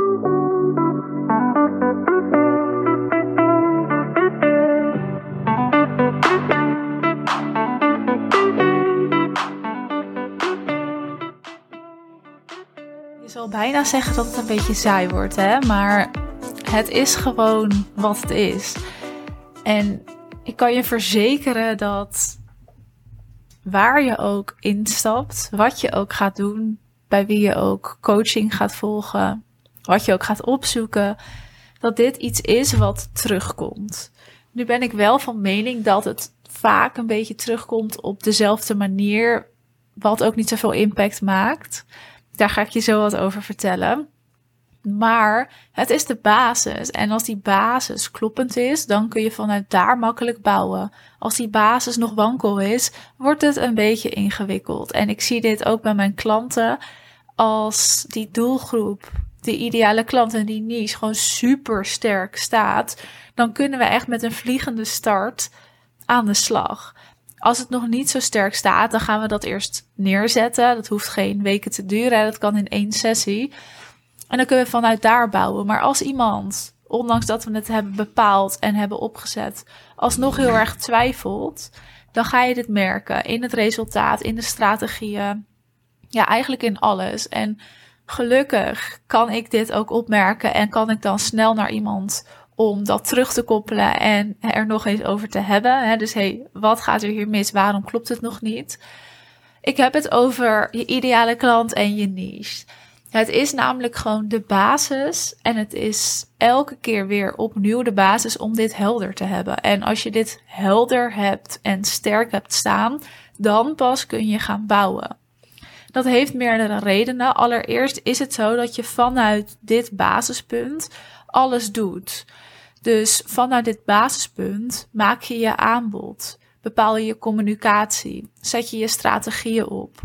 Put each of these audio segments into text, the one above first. Ik zal bijna zeggen dat het een beetje saai wordt, hè? Maar het is gewoon wat het is. En ik kan je verzekeren dat waar je ook instapt, wat je ook gaat doen, bij wie je ook coaching gaat volgen, wat je ook gaat opzoeken, dat dit iets is wat terugkomt. Nu ben ik wel van mening dat het vaak een beetje terugkomt op dezelfde manier, wat ook niet zoveel impact maakt. Daar ga ik je zo wat over vertellen. Maar het is de basis. En als die basis kloppend is, dan kun je vanuit daar makkelijk bouwen. Als die basis nog wankel is, wordt het een beetje ingewikkeld. En ik zie dit ook bij mijn klanten. Als die doelgroep, die ideale klant en die niche gewoon super sterk staat, dan kunnen we echt met een vliegende start aan de slag. Als het nog niet zo sterk staat, dan gaan we dat eerst neerzetten. Dat hoeft geen weken te duren. Dat kan in 1 sessie. En dan kunnen we vanuit daar bouwen. Maar als iemand, ondanks dat we het hebben bepaald en hebben opgezet, alsnog heel erg twijfelt, dan ga je dit merken in het resultaat, in de strategieën. Ja, eigenlijk in alles. En gelukkig kan ik dit ook opmerken en kan ik dan snel naar iemand om dat terug te koppelen en er nog eens over te hebben. Dus wat gaat er hier mis? Waarom klopt het nog niet? Ik heb het over je ideale klant en je niche. Het is namelijk gewoon de basis en het is elke keer weer opnieuw de basis om dit helder te hebben. En als je dit helder hebt en sterk hebt staan, dan pas kun je gaan bouwen. Dat heeft meerdere redenen. Allereerst is het zo dat je vanuit dit basispunt alles doet. Dus vanuit dit basispunt maak je je aanbod, bepaal je je communicatie, zet je je strategieën op,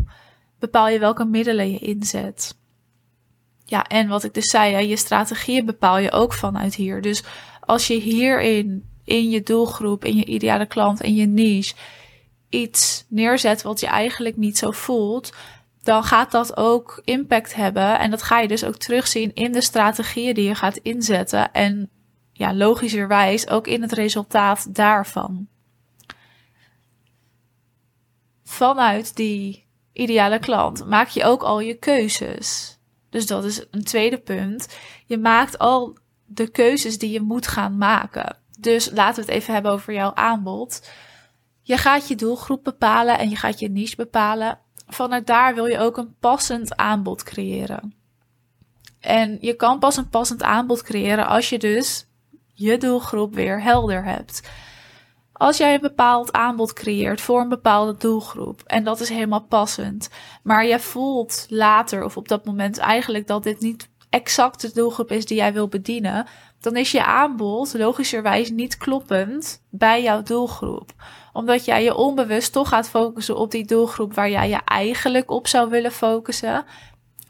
bepaal je welke middelen je inzet. Ja, en wat ik dus zei, je strategieën bepaal je ook vanuit hier. Dus als je hierin, in je doelgroep, in je ideale klant, in je niche, iets neerzet wat je eigenlijk niet zo voelt, dan gaat dat ook impact hebben. En dat ga je dus ook terugzien in de strategieën die je gaat inzetten. En ja, logischerwijs ook in het resultaat daarvan. Vanuit die ideale klant maak je ook al je keuzes. Dus dat is een tweede punt. Je maakt al de keuzes die je moet gaan maken. Dus laten we het even hebben over jouw aanbod. Je gaat je doelgroep bepalen en je gaat je niche bepalen. Vanuit daar wil je ook een passend aanbod creëren. En je kan pas een passend aanbod creëren als je dus je doelgroep weer helder hebt. Als jij een bepaald aanbod creëert voor een bepaalde doelgroep, en dat is helemaal passend, maar je voelt later of op dat moment eigenlijk dat dit niet exact de doelgroep is die jij wil bedienen, dan is je aanbod logischerwijs niet kloppend bij jouw doelgroep. Omdat jij je onbewust toch gaat focussen op die doelgroep waar jij je eigenlijk op zou willen focussen.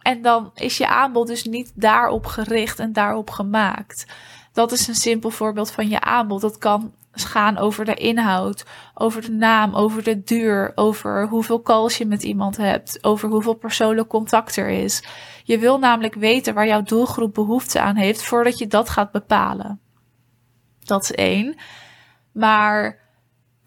En dan is je aanbod dus niet daarop gericht en daarop gemaakt. Dat is een simpel voorbeeld van je aanbod. Dat kan gaan over de inhoud, over de naam, over de duur, over hoeveel calls je met iemand hebt, over hoeveel persoonlijk contact er is. Je wil namelijk weten waar jouw doelgroep behoefte aan heeft voordat je dat gaat bepalen. Dat is 1. Maar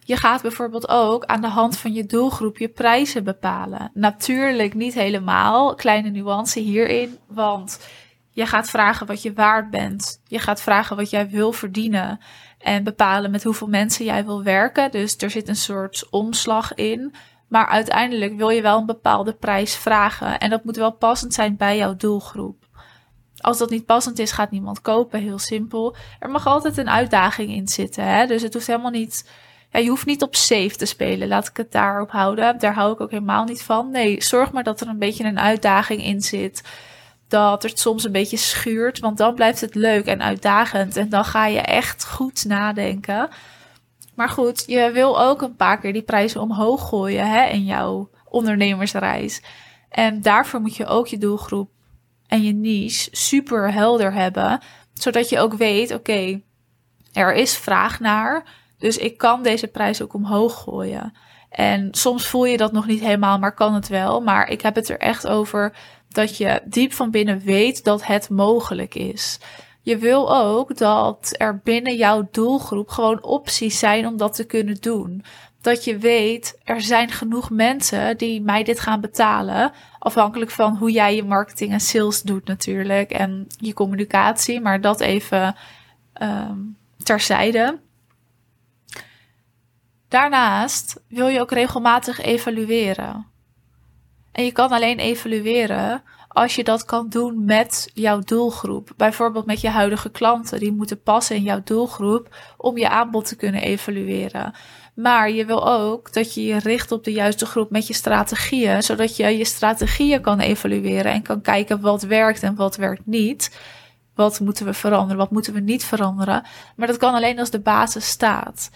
je gaat bijvoorbeeld ook aan de hand van je doelgroep je prijzen bepalen. Natuurlijk niet helemaal, kleine nuance hierin, want je gaat vragen wat je waard bent. Je gaat vragen wat jij wil verdienen en bepalen met hoeveel mensen jij wil werken. Dus er zit een soort omslag in. Maar uiteindelijk wil je wel een bepaalde prijs vragen. En dat moet wel passend zijn bij jouw doelgroep. Als dat niet passend is, gaat niemand kopen. Heel simpel. Er mag altijd een uitdaging in zitten. Hè? Dus het hoeft helemaal niet. Ja, je hoeft niet op safe te spelen. Laat ik het daarop houden. Daar hou ik ook helemaal niet van. Nee, zorg maar dat er een beetje een uitdaging in zit. Dat het soms een beetje schuurt, want dan blijft het leuk en uitdagend. En dan ga je echt goed nadenken. Maar goed, je wil ook een paar keer die prijzen omhoog gooien, hè, in jouw ondernemersreis. En daarvoor moet je ook je doelgroep en je niche super helder hebben. Zodat je ook weet, oké, er is vraag naar, dus ik kan deze prijs ook omhoog gooien. En soms voel je dat nog niet helemaal, maar kan het wel. Maar ik heb het er echt over dat je diep van binnen weet dat het mogelijk is. Je wil ook dat er binnen jouw doelgroep gewoon opties zijn om dat te kunnen doen. Dat je weet, er zijn genoeg mensen die mij dit gaan betalen. Afhankelijk van hoe jij je marketing en sales doet natuurlijk. En je communicatie, maar dat even terzijde. Daarnaast wil je ook regelmatig evalueren. En je kan alleen evalueren als je dat kan doen met jouw doelgroep. Bijvoorbeeld met je huidige klanten. Die moeten passen in jouw doelgroep om je aanbod te kunnen evalueren. Maar je wil ook dat je je richt op de juiste groep met je strategieën. Zodat je je strategieën kan evalueren en kan kijken wat werkt en wat werkt niet. Wat moeten we veranderen, wat moeten we niet veranderen. Maar dat kan alleen als de basis staat.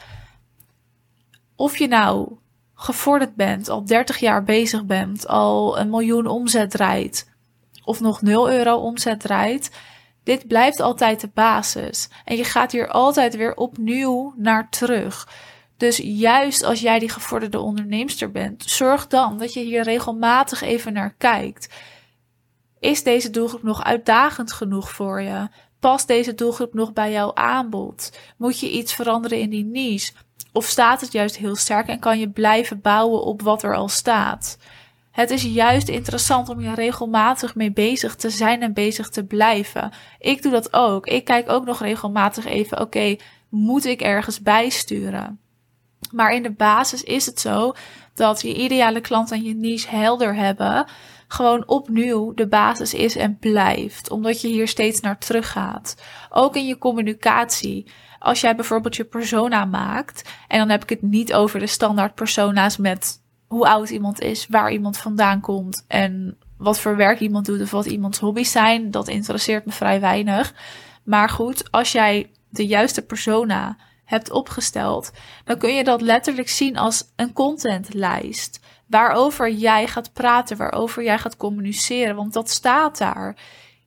Of je nou gevorderd bent, al 30 jaar bezig bent, al 1 miljoen omzet draait of nog 0 euro omzet draait, dit blijft altijd de basis. En je gaat hier altijd weer opnieuw naar terug. Dus juist als jij die gevorderde onderneemster bent, zorg dan dat je hier regelmatig even naar kijkt. Is deze doelgroep nog uitdagend genoeg voor je? Past deze doelgroep nog bij jouw aanbod? Moet je iets veranderen in die niche? Of staat het juist heel sterk en kan je blijven bouwen op wat er al staat? Het is juist interessant om je regelmatig mee bezig te zijn en bezig te blijven. Ik doe dat ook. Ik kijk ook nog regelmatig even, oké, moet ik ergens bijsturen? Maar in de basis is het zo dat je ideale klant en je niche helder hebben gewoon opnieuw de basis is en blijft. Omdat je hier steeds naar terug gaat. Ook in je communicatie. Als jij bijvoorbeeld je persona maakt, en dan heb ik het niet over de standaard persona's met hoe oud iemand is, waar iemand vandaan komt en wat voor werk iemand doet of wat iemands hobby's zijn. Dat interesseert me vrij weinig. Maar goed, als jij de juiste persona hebt opgesteld, dan kun je dat letterlijk zien als een contentlijst. Waarover jij gaat praten, waarover jij gaat communiceren, want dat staat daar.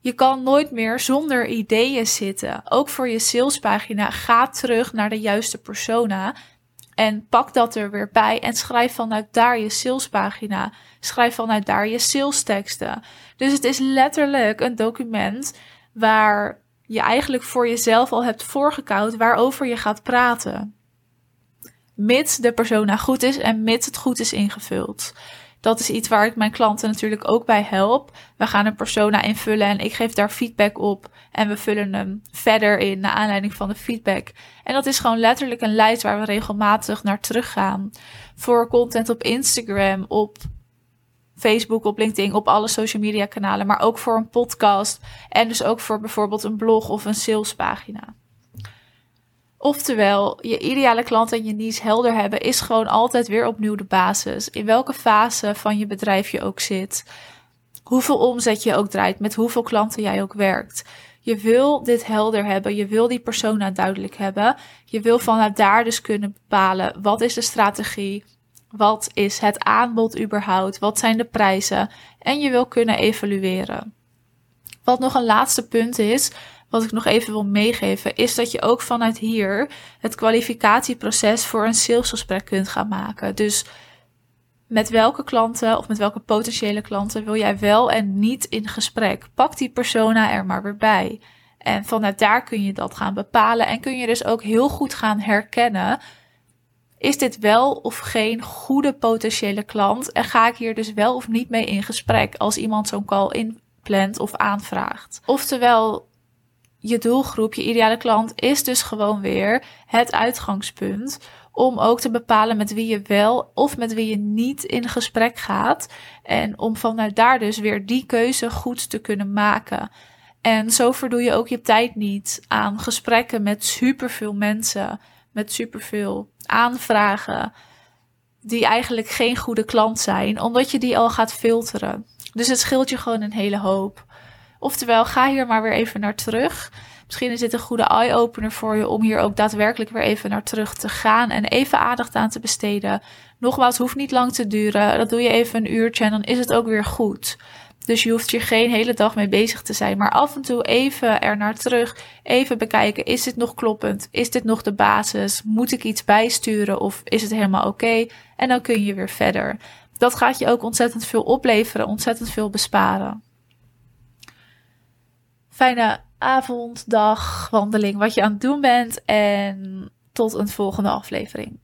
Je kan nooit meer zonder ideeën zitten. Ook voor je salespagina, ga terug naar de juiste persona en pak dat er weer bij en schrijf vanuit daar je salespagina. Schrijf vanuit daar je salesteksten. Dus het is letterlijk een document waar je eigenlijk voor jezelf al hebt voorgekoud waarover je gaat praten. Mits de persona goed is en mits het goed is ingevuld. Dat is iets waar ik mijn klanten natuurlijk ook bij help. We gaan een persona invullen en ik geef daar feedback op. En we vullen hem verder in naar aanleiding van de feedback. En dat is gewoon letterlijk een lijst waar we regelmatig naar teruggaan. Voor content op Instagram, op Facebook, op LinkedIn, op alle social media kanalen. Maar ook voor een podcast en dus ook voor bijvoorbeeld een blog of een salespagina. Oftewel, je ideale klant en je niche helder hebben is gewoon altijd weer opnieuw de basis. In welke fase van je bedrijf je ook zit. Hoeveel omzet je ook draait, met hoeveel klanten jij ook werkt. Je wil dit helder hebben, je wil die persona duidelijk hebben. Je wil vanuit daar dus kunnen bepalen wat is de strategie, wat is het aanbod überhaupt, wat zijn de prijzen. En je wil kunnen evalueren. Wat nog een laatste punt is, wat ik nog even wil meegeven, is dat je ook vanuit hier het kwalificatieproces voor een salesgesprek kunt gaan maken. Dus met welke klanten of met welke potentiële klanten wil jij wel en niet in gesprek? Pak die persona er maar weer bij. En vanuit daar kun je dat gaan bepalen en kun je dus ook heel goed gaan herkennen, is dit wel of geen goede potentiële klant? En ga ik hier dus wel of niet mee in gesprek als iemand zo'n call inplant of aanvraagt? Oftewel, je doelgroep, je ideale klant is dus gewoon weer het uitgangspunt om ook te bepalen met wie je wel of met wie je niet in gesprek gaat. En om vanuit daar dus weer die keuze goed te kunnen maken. En zo verdoe je ook je tijd niet aan gesprekken met superveel mensen, met superveel aanvragen die eigenlijk geen goede klant zijn, omdat je die al gaat filteren. Dus het scheelt je gewoon een hele hoop. Oftewel, ga hier maar weer even naar terug. Misschien is dit een goede eye-opener voor je om hier ook daadwerkelijk weer even naar terug te gaan en even aandacht aan te besteden. Nogmaals, hoeft niet lang te duren. Dat doe je even een uurtje en dan is het ook weer goed. Dus je hoeft hier geen hele dag mee bezig te zijn. Maar af en toe even er naar terug. Even bekijken, is dit nog kloppend? Is dit nog de basis? Moet ik iets bijsturen of is het helemaal oké? En dan kun je weer verder. Dat gaat je ook ontzettend veel opleveren, ontzettend veel besparen. fijne avond, dag, wandeling, wat je aan het doen bent. En tot een volgende aflevering.